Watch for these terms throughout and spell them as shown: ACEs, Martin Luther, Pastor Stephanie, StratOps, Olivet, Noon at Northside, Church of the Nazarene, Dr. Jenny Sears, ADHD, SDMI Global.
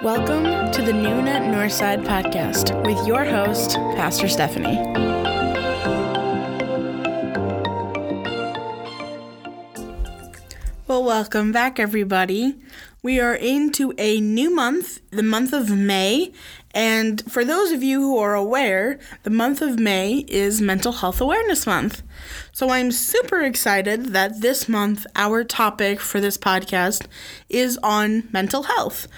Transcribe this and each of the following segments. Welcome to the Noon at Northside podcast with your host, Pastor Stephanie. Well, welcome back, everybody. We are into a new month, the month of May. And for those of you who are aware, the month of May is Mental Health Awareness Month. So I'm super excited that this month, our topic for this podcast is on mental health.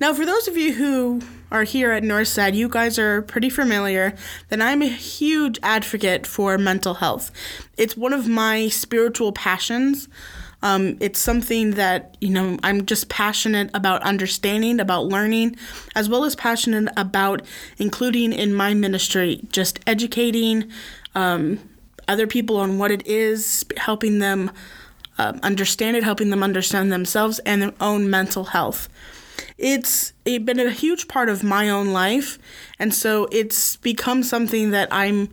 Now, for those of you who are here at Northside, you guys are pretty familiar that I'm a huge advocate for mental health. It's one of my spiritual passions. It's something that, I'm just passionate about understanding, about learning, as well as passionate about including in my ministry, just educating other people on what it is, helping them understand it, helping them understand themselves and their own mental health. It's been a huge part of my own life, and so it's become something that I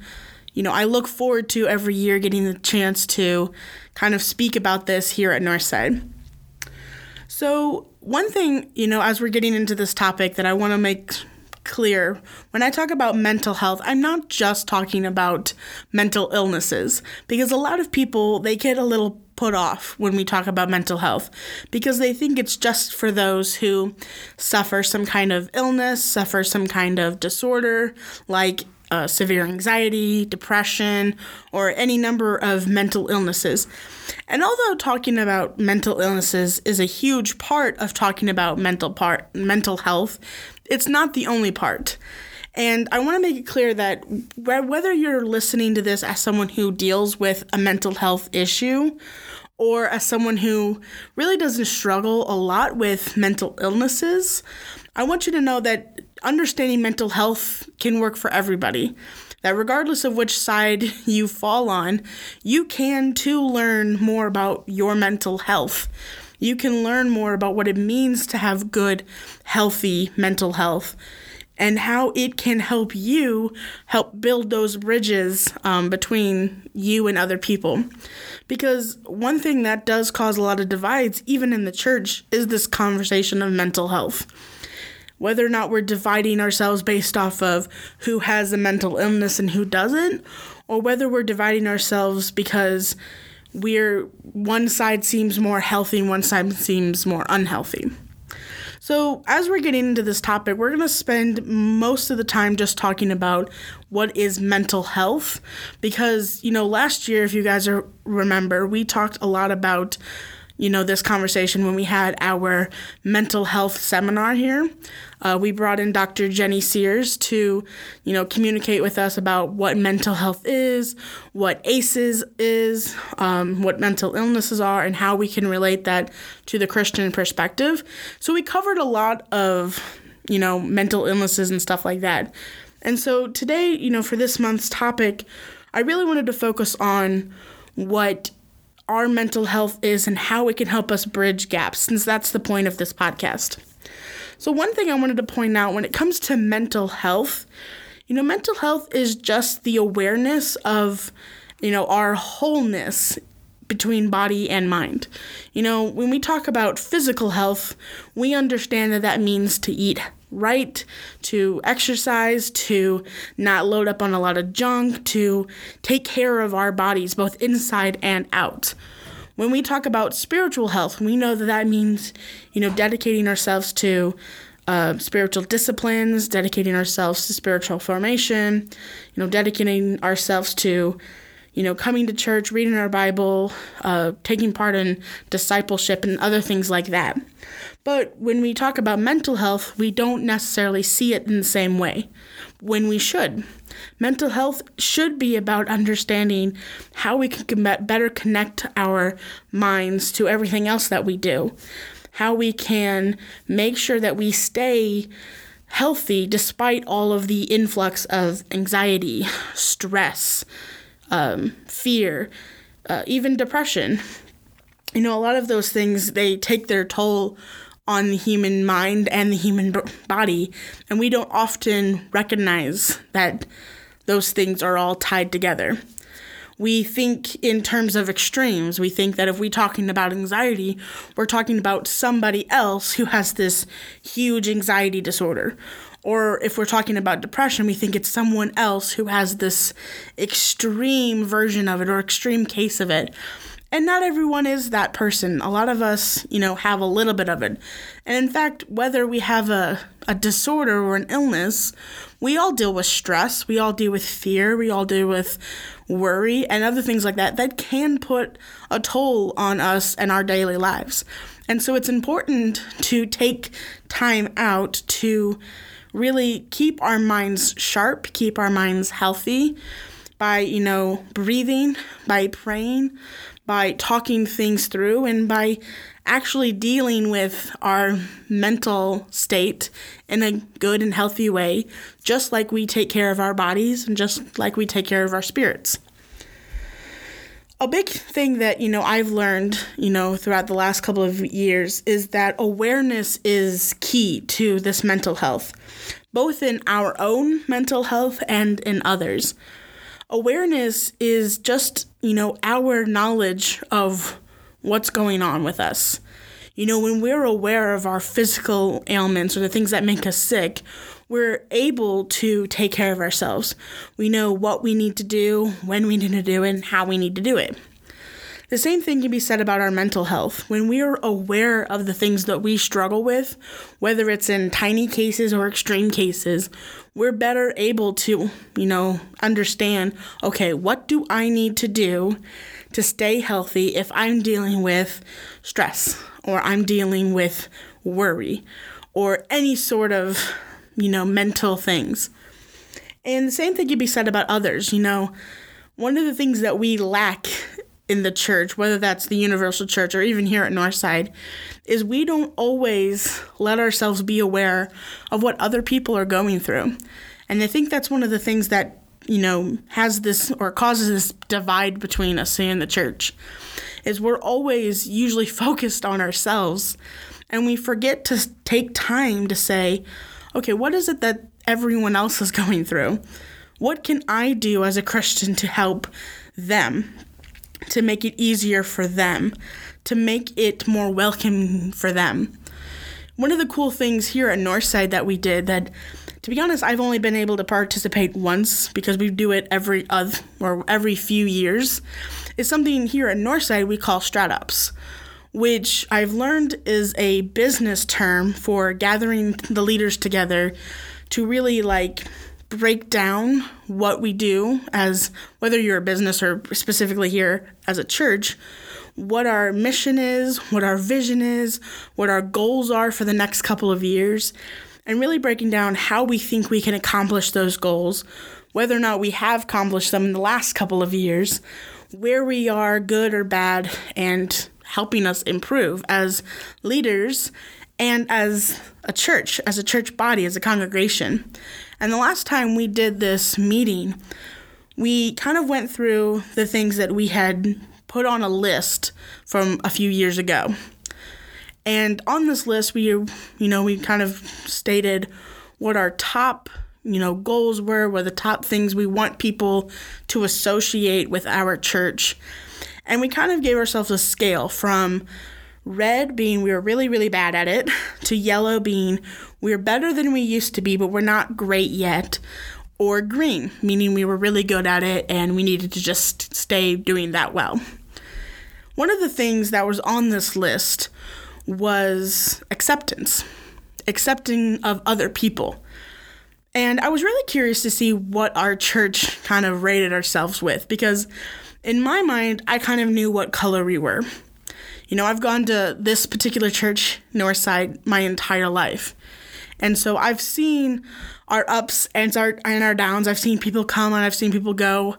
look forward to every year, getting the chance to kind of speak about this here at Northside. So one thing, as we're getting into this topic that I want to make clear, when I talk about mental health, I'm not just talking about mental illnesses, because a lot of people, they get a little put off when we talk about mental health because they think it's just for those who suffer some kind of illness, suffer some kind of disorder like severe anxiety, depression, or any number of mental illnesses. And although talking about mental illnesses is a huge part of talking about mental health, it's not the only part. And I want to make it clear that whether you're listening to this as someone who deals with a mental health issue or as someone who really doesn't struggle a lot with mental illnesses, I want you to know that understanding mental health can work for everybody. That regardless of which side you fall on, you can too learn more about your mental health. You can learn more about what it means to have good, healthy mental health, and how it can help you help build those bridges between you and other people. Because one thing that does cause a lot of divides, even in the church, is this conversation of mental health. Whether or not we're dividing ourselves based off of who has a mental illness and who doesn't, or whether we're dividing ourselves because one side seems more healthy and one side seems more unhealthy. So as we're getting into this topic, we're going to spend most of the time just talking about what is mental health, because, last year, if you guys remember, we talked a lot about, this conversation when we had our mental health seminar here. We brought in Dr. Jenny Sears to, communicate with us about what mental health is, what ACEs is, what mental illnesses are, and how we can relate that to the Christian perspective. So we covered a lot of, mental illnesses and stuff like that. And so today, for this month's topic, I really wanted to focus on what our mental health is and how it can help us bridge gaps, since that's the point of this podcast. So one thing I wanted to point out when it comes to mental health, mental health is just the awareness of, our wholeness between body and mind. When we talk about physical health, we understand that that means to eat right, to exercise, to not load up on a lot of junk, to take care of our bodies both inside and out. When we talk about spiritual health, we know that that means, dedicating ourselves to spiritual disciplines, dedicating ourselves to spiritual formation, dedicating ourselves to, coming to church, reading our Bible, taking part in discipleship and other things like that. But when we talk about mental health, we don't necessarily see it in the same way when we should. Mental health should be about understanding how we can better connect our minds to everything else that we do, how we can make sure that we stay healthy despite all of the influx of anxiety, stress, fear, even depression. A lot of those things, they take their toll on the human mind and the human body, and we don't often recognize that those things are all tied together. We think in terms of extremes. We think that if we're talking about anxiety, we're talking about somebody else who has this huge anxiety disorder. Or if we're talking about depression, we think it's someone else who has this extreme version of it or extreme case of it. And not everyone is that person. A lot of us, have a little bit of it. And in fact, whether we have a disorder or an illness, we all deal with stress. We all deal with fear. We all deal with worry and other things like that that can put a toll on us and our daily lives. And so it's important to take time out to really keep our minds sharp, keep our minds healthy by, breathing, by praying, by talking things through, and by actually dealing with our mental state in a good and healthy way, just like we take care of our bodies and just like we take care of our spirits. A big thing that, I've learned, throughout the last couple of years is that awareness is key to this mental health, both in our own mental health and in others. Awareness is just, our knowledge of what's going on with us. When we're aware of our physical ailments or the things that make us sick, we're able to take care of ourselves. We know what we need to do, when we need to do it, and how we need to do it. The same thing can be said about our mental health. When we are aware of the things that we struggle with, whether it's in tiny cases or extreme cases, we're better able to, understand, okay, what do I need to do to stay healthy if I'm dealing with stress or I'm dealing with worry or any sort of, mental things. And the same thing can be said about others. One of the things that we lack in the church, whether that's the universal church or even here at Northside, is we don't always let ourselves be aware of what other people are going through. And I think that's one of the things that, has this or causes this divide between us and the church, is we're always usually focused on ourselves and we forget to take time to say, okay, what is it that everyone else is going through? What can I do as a Christian to help them? To make it easier for them, to make it more welcoming for them. One of the cool things here at Northside that we did that, to be honest, I've only been able to participate once because we do it every few years, is something here at Northside we call StratOps, which I've learned is a business term for gathering the leaders together to really break down what we do as, whether you're a business or specifically here as a church, what our mission is, what our vision is, what our goals are for the next couple of years, and really breaking down how we think we can accomplish those goals, whether or not we have accomplished them in the last couple of years, where we are good or bad, and helping us improve as leaders and as a church body, as a congregation. And the last time we did this meeting, we kind of went through the things that we had put on a list from a few years ago. And on this list, we, we kind of stated what our top, goals were the top things we want people to associate with our church. And we kind of gave ourselves a scale from red being we were really, really bad at it, to yellow being we're better than we used to be, but we're not great yet, or green, meaning we were really good at it and we needed to just stay doing that well. One of the things that was on this list was accepting of other people. And I was really curious to see what our church kind of rated ourselves with, because in my mind, I kind of knew what color we were. I've gone to this particular church, Northside, my entire life. And so I've seen our ups and our downs. I've seen people come and I've seen people go.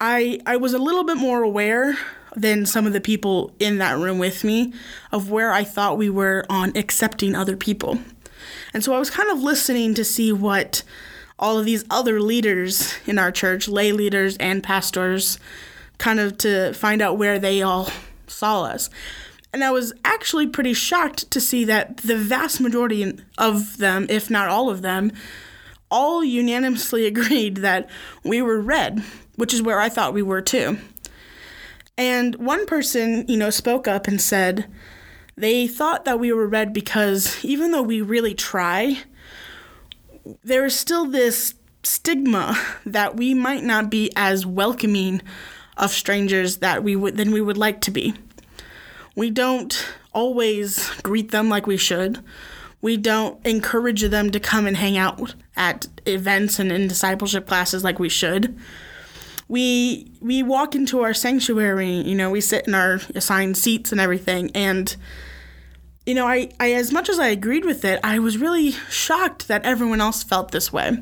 I was a little bit more aware than some of the people in that room with me of where I thought we were on accepting other people. And so I was kind of listening to see what all of these other leaders in our church, lay leaders and pastors, kind of to find out where they all saw us. And I was actually pretty shocked to see that the vast majority of them, if not all of them, all unanimously agreed that we were red, which is where I thought we were too. And one person, spoke up and said they thought that we were red because even though we really try, there is still this stigma that we might not be as welcoming of strangers that than we would like to be. We don't always greet them like we should. We don't encourage them to come and hang out at events and in discipleship classes like we should. We walk into our sanctuary, we sit in our assigned seats and everything. And, I as much as I agreed with it, I was really shocked that everyone else felt this way.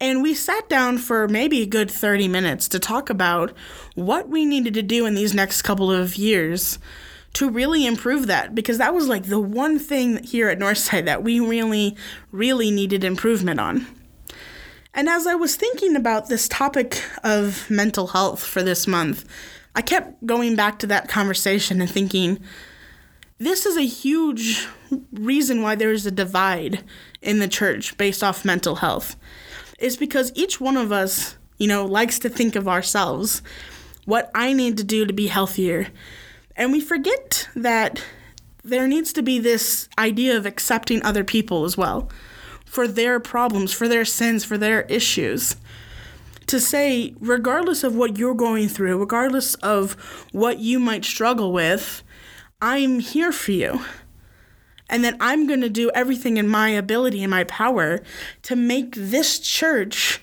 And we sat down for maybe a good 30 minutes to talk about what we needed to do in these next couple of years to really improve that, because that was like the one thing here at Northside that we really, really needed improvement on. And as I was thinking about this topic of mental health for this month, I kept going back to that conversation and thinking, this is a huge reason why there is a divide in the church based off mental health. It's because each one of us, likes to think of ourselves, what I need to do to be healthier. And we forget that there needs to be this idea of accepting other people as well for their problems, for their sins, for their issues. To say, regardless of what you're going through, regardless of what you might struggle with, I'm here for you. And that I'm going to do everything in my ability and my power to make this church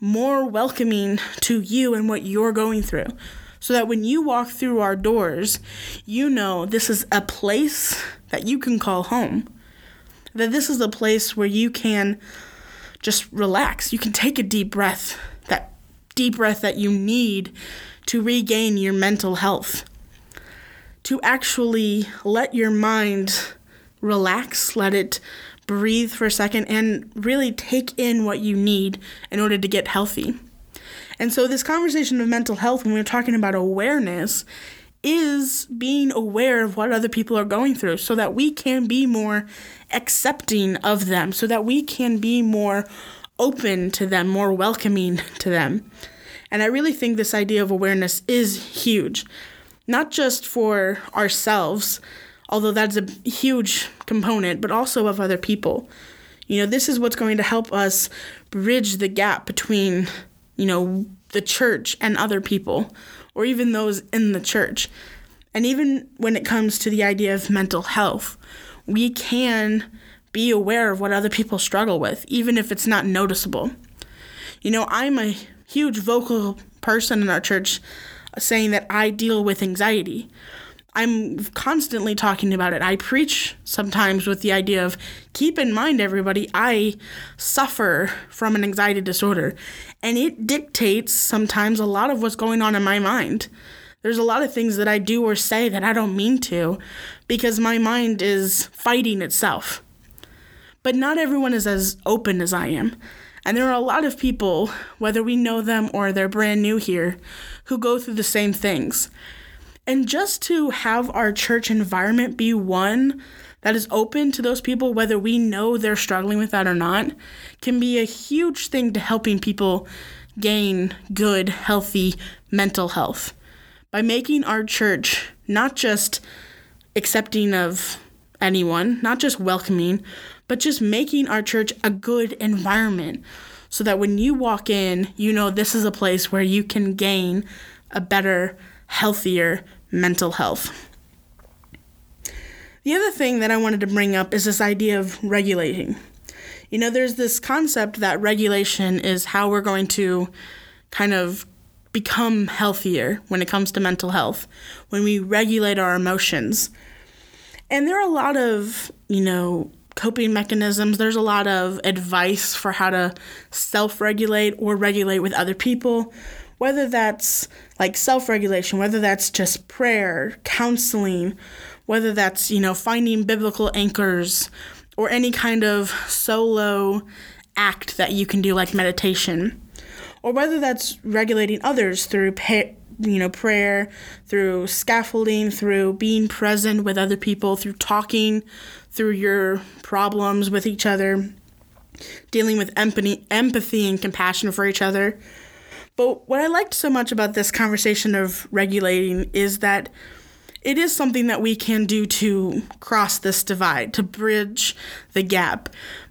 more welcoming to you and what you're going through. So that when you walk through our doors, this is a place that you can call home. That this is a place where you can just relax. You can take a deep breath that you need to regain your mental health. To actually let your mind relax, let it breathe for a second, and really take in what you need in order to get healthy. And so this conversation of mental health, when we're talking about awareness, is being aware of what other people are going through so that we can be more accepting of them, so that we can be more open to them, more welcoming to them. And I really think this idea of awareness is huge, not just for ourselves, although that's a huge component, but also of other people. This is what's going to help us bridge the gap between the church and other people, or even those in the church. And even when it comes to the idea of mental health, we can be aware of what other people struggle with, even if it's not noticeable. I'm a huge vocal person in our church saying that I deal with anxiety. I'm constantly talking about it. I preach sometimes with the idea of, keep in mind, everybody, I suffer from an anxiety disorder, and it dictates sometimes a lot of what's going on in my mind. There's a lot of things that I do or say that I don't mean to because my mind is fighting itself. But not everyone is as open as I am. And there are a lot of people, whether we know them or they're brand new here, who go through the same things. And just to have our church environment be one that is open to those people, whether we know they're struggling with that or not, can be a huge thing to helping people gain good, healthy mental health. By making our church not just accepting of anyone, not just welcoming, but just making our church a good environment so that when you walk in, this is a place where you can gain a better, healthier mental health. The other thing that I wanted to bring up is this idea of regulating. There's this concept that regulation is how we're going to kind of become healthier when it comes to mental health, when we regulate our emotions. And there are a lot of, coping mechanisms. There's a lot of advice for how to self-regulate or regulate with other people, whether that's like self-regulation, whether that's just prayer, counseling, whether that's, finding biblical anchors or any kind of solo act that you can do like meditation, or whether that's regulating others through prayer, through scaffolding, through being present with other people, through talking, through your problems with each other. dealing with empathy and compassion for each other. But what I liked so much about this conversation of regulating is that it is something that we can do to cross this divide, to bridge the gap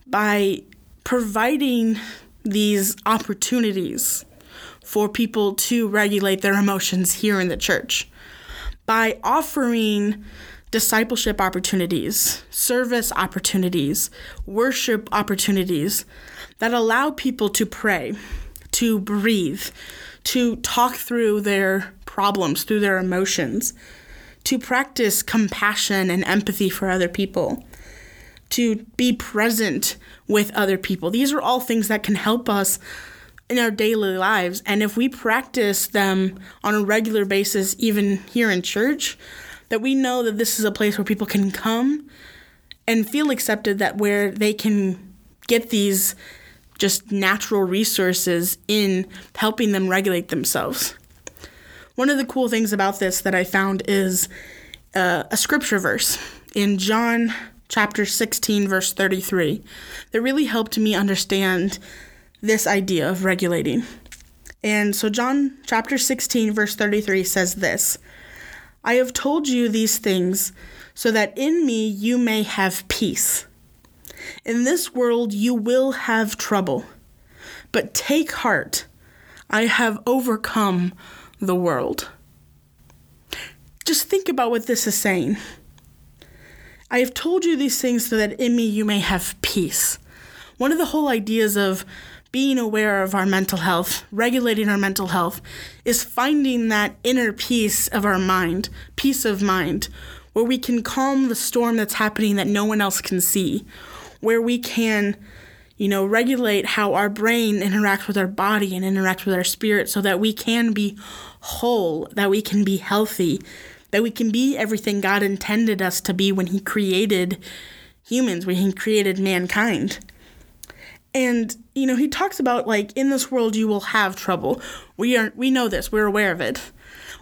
by providing these opportunities for people to regulate their emotions here in the church, by offering discipleship opportunities, service opportunities, worship opportunities that allow people to pray, to breathe, to talk through their problems, through their emotions, to practice compassion and empathy for other people, to be present with other people. These are all things that can help us in our daily lives. And if we practice them on a regular basis, even here in church, that we know that this is a place where people can come and feel accepted, that where they can get these just natural resources in helping them regulate themselves. One of the cool things about this that I found is a scripture verse in John chapter 16, verse 33, that really helped me understand this idea of regulating. And so John chapter 16, verse 33 says this: "I have told you these things so that in me you may have peace. In this world you will have trouble, but take heart, I have overcome the world." Just think about what this is saying. I have told you these things so that in me you may have peace. One of the whole ideas of being aware of our mental health, regulating our mental health, is finding that inner peace of our mind, peace of mind, where we can calm the storm that's happening that no one else can see, where we can, regulate how our brain interacts with our body and interacts with our spirit so that we can be whole, that we can be healthy, that we can be everything God intended us to be when He created humans, when He created mankind. And, He talks about, in this world you will have trouble. We know this. We're aware of it.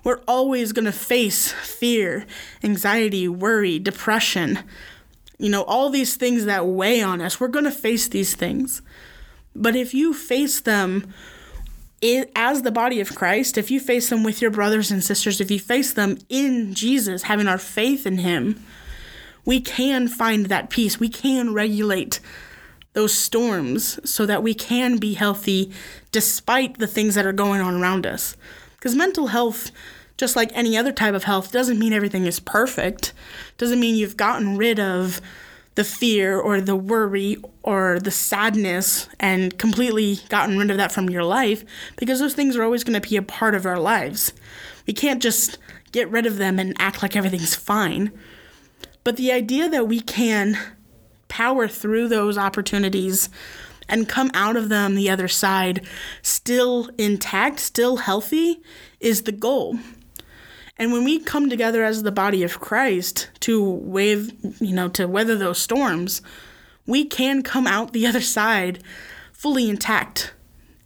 We're always going to face fear, anxiety, worry, depression, all these things that weigh on us. We're going to face these things. But if you face them as the body of Christ, if you face them with your brothers and sisters, if you face them in Jesus, having our faith in Him, we can find that peace. We can regulate those storms so that we can be healthy despite the things that are going on around us. Because mental health, just like any other type of health, doesn't mean everything is perfect. Doesn't mean you've gotten rid of the fear or the worry or the sadness and completely gotten rid of that from your life, because those things are always going to be a part of our lives. We can't just get rid of them and act like everything's fine. But the idea that we can power through those opportunities and come out of them the other side still intact, still healthy, is the goal. And when we come together as the body of Christ to weather those storms, we can come out the other side fully intact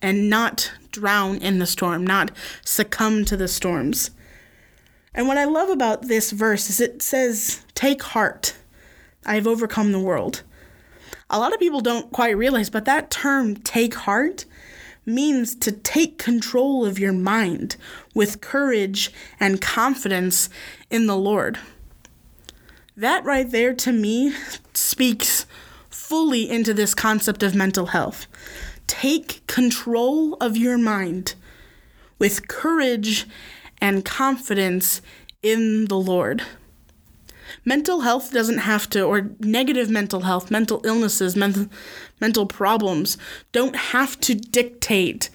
and not drown in the storm, not succumb to the storms. And what I love about this verse is it says, "Take heart, I have overcome the world." A lot of people don't quite realize, but that term, take heart, means to take control of your mind with courage and confidence in the Lord. That right there, to me, speaks fully into this concept of mental health. Take control of your mind with courage and confidence in the Lord. Mental health doesn't have to, or negative mental health, mental illnesses, mental problems don't have to dictate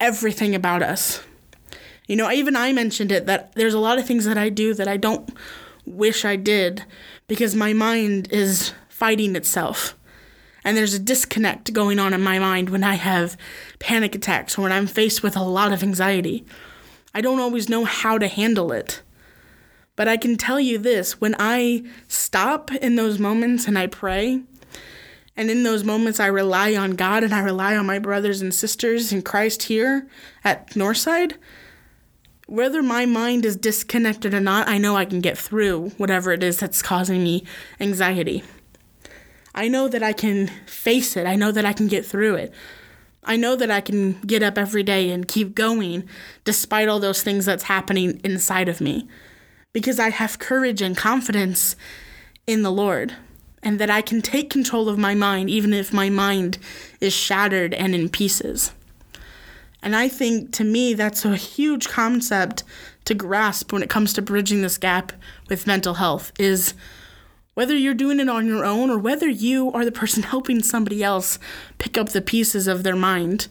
everything about us. Even I mentioned it, that there's a lot of things that I do that I don't wish I did because my mind is fighting itself. And there's a disconnect going on in my mind when I have panic attacks or when I'm faced with a lot of anxiety. I don't always know how to handle it. But I can tell you this, when I stop in those moments and I pray, and in those moments I rely on God and I rely on my brothers and sisters in Christ here at Northside, whether my mind is disconnected or not, I know I can get through whatever it is that's causing me anxiety. I know that I can face it. I know that I can get through it. I know that I can get up every day and keep going despite all those things that's happening inside of me, because I have courage and confidence in the Lord, and that I can take control of my mind even if my mind is shattered and in pieces. And I think, to me, that's a huge concept to grasp when it comes to bridging this gap with mental health, is whether you're doing it on your own or whether you are the person helping somebody else pick up the pieces of their mind.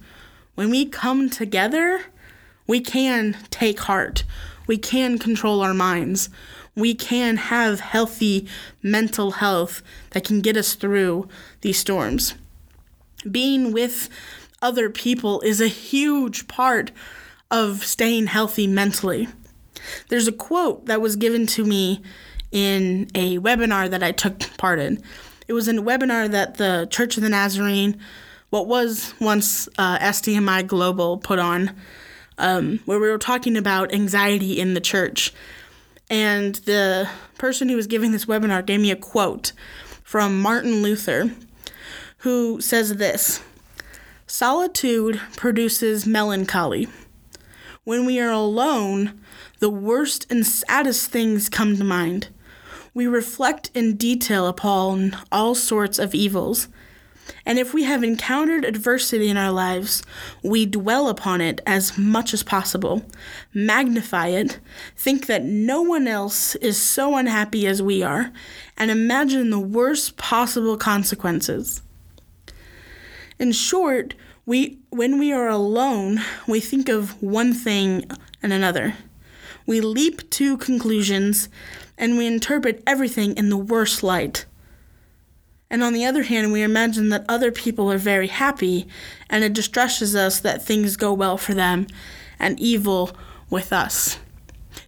When we come together, we can take heart. We can control our minds. We can have healthy mental health that can get us through these storms. Being with other people is a huge part of staying healthy mentally. There's a quote that was given to me in a webinar that I took part in. It was in a webinar that the Church of the Nazarene, what was once SDMI Global, put on, where we were talking about anxiety in the church. And the person who was giving this webinar gave me a quote from Martin Luther, who says this: "Solitude produces melancholy. When we are alone, the worst and saddest things come to mind. We reflect in detail upon all sorts of evils. And if we have encountered adversity in our lives, we dwell upon it as much as possible, magnify it, think that no one else is so unhappy as we are, and imagine the worst possible consequences. In short, when we are alone, we think of one thing and another. We leap to conclusions, and we interpret everything in the worst light. And on the other hand, we imagine that other people are very happy, and it distresses us that things go well for them and evil with us."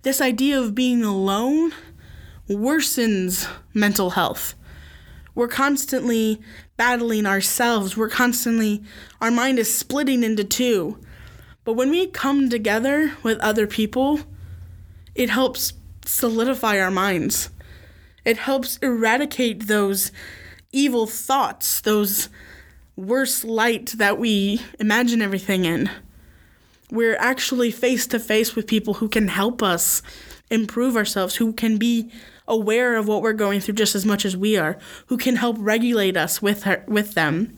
This idea of being alone worsens mental health. We're constantly battling ourselves. Our mind is splitting into two. But when we come together with other people, it helps solidify our minds. It helps eradicate those evil thoughts, those worse light that we imagine everything in. We're actually face to face with people who can help us improve ourselves, who can be aware of what we're going through just as much as we are, who can help regulate us with them.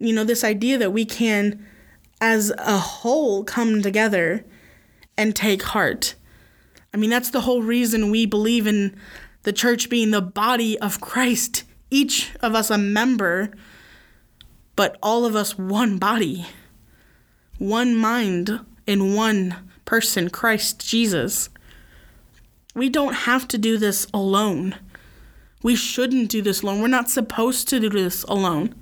You know, this idea that we can, as a whole, come together and take heart. I mean, that's the whole reason we believe in the church being the body of Christ. Each of us a member, but all of us one body, one mind, in one person, Christ Jesus. We don't have to do this alone. We shouldn't do this alone. We're not supposed to do this alone.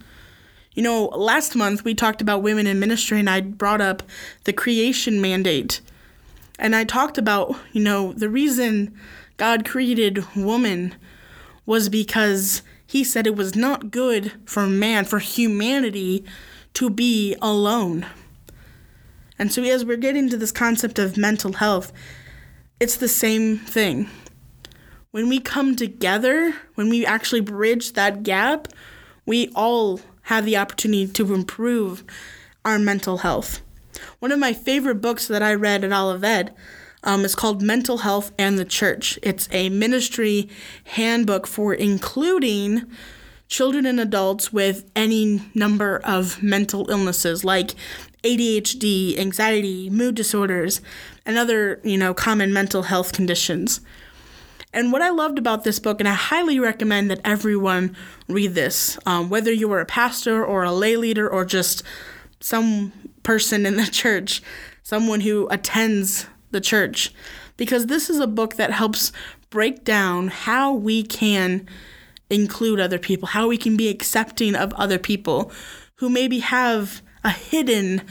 You know, last month we talked about women in ministry, and I brought up the creation mandate. And I talked about, you know, the reason God created woman was because He said it was not good for man, for humanity, to be alone. And so as we're getting to this concept of mental health, it's the same thing. When we come together, when we actually bridge that gap, we all have the opportunity to improve our mental health. One of my favorite books that I read at Olivet is called Mental Health and the Church. It's a ministry handbook for including children and adults with any number of mental illnesses like ADHD, anxiety, mood disorders, and other, you know, common mental health conditions. And what I loved about this book, and I highly recommend that everyone read this, whether you are a pastor or a lay leader or just some person in the church, someone who attends the church, because this is a book that helps break down how we can include other people, how we can be accepting of other people who maybe have a hidden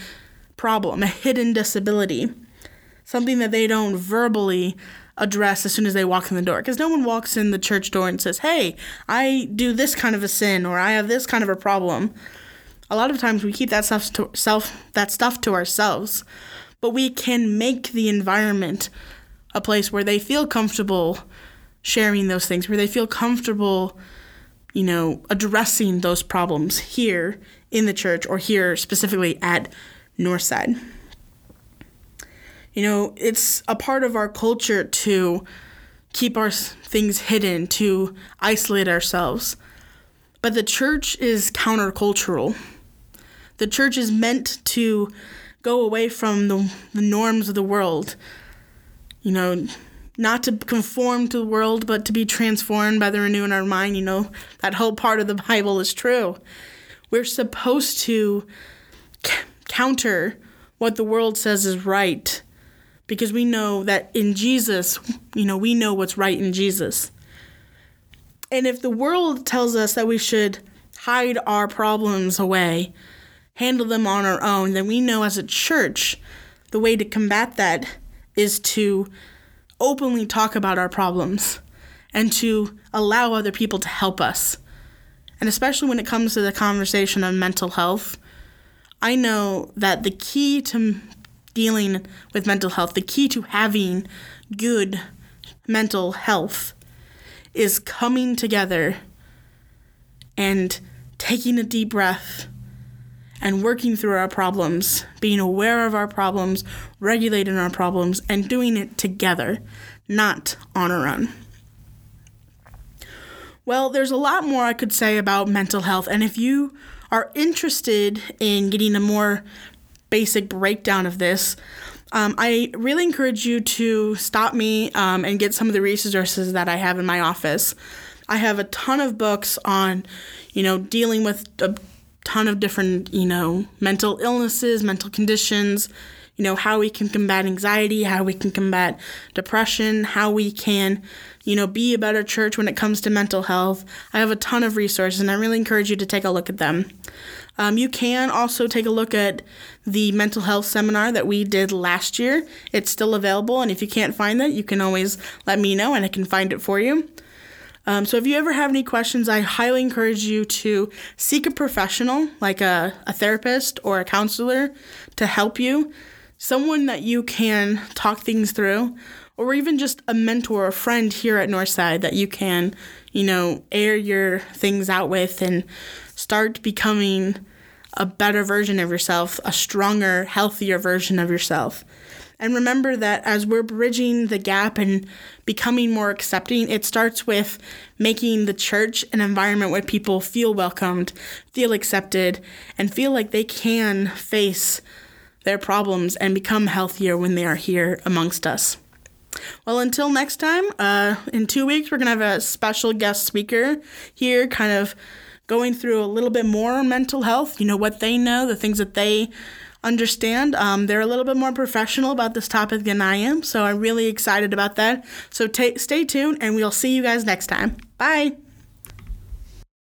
problem, a hidden disability, something that they don't verbally address as soon as they walk in the door. Because no one walks in the church door and says, "Hey, I do this kind of a sin," or "I have this kind of a problem." A lot of times we keep that stuff to ourselves. But we can make the environment a place where they feel comfortable sharing those things, where they feel comfortable you know, addressing those problems here in the church or here specifically at Northside. You know, it's a part of our culture to keep our things hidden, to isolate ourselves. But the church is countercultural. The church is meant to go away from the norms of the world, you know, not to conform to the world, but to be transformed by the renewing of our mind. You know, that whole part of the Bible is true. We're supposed to counter what the world says is right, because we know that in Jesus, you know, we know what's right in Jesus. And if the world tells us that we should hide our problems away, handle them on our own, then we know as a church, the way to combat that is to openly talk about our problems and to allow other people to help us. And especially when it comes to the conversation of mental health, I know that the key to dealing with mental health, the key to having good mental health, is coming together and taking a deep breath and working through our problems, being aware of our problems, regulating our problems, and doing it together, not on our own. Well, there's a lot more I could say about mental health, and if you are interested in getting a more basic breakdown of this, I really encourage you to stop me and get some of the resources that I have in my office. I have a ton of books on, you know, dealing with a ton of different, you know, mental illnesses, mental conditions, you know, how we can combat anxiety, how we can combat depression, how we can, you know, be a better church when it comes to mental health. I have a ton of resources, and I really encourage you to take a look at them. You can also take a look at the mental health seminar that we did last year. It's still available, and if you can't find that, you can always let me know, and I can find it for you. So if you ever have any questions, I highly encourage you to seek a professional, like a therapist or a counselor, to help you, someone that you can talk things through, or even just a mentor or friend here at Northside that you can, you know, air your things out with and start becoming a better version of yourself, a stronger, healthier version of yourself. And remember that as we're bridging the gap and becoming more accepting, it starts with making the church an environment where people feel welcomed, feel accepted, and feel like they can face their problems and become healthier when they are here amongst us. Well, until next time, in 2 weeks, we're going to have a special guest speaker here kind of going through a little bit more mental health, you know, what they know, the things that they understand. They're a little bit more professional about this topic than I am, so I'm really excited about that. So stay tuned, and we'll see you guys next time. Bye.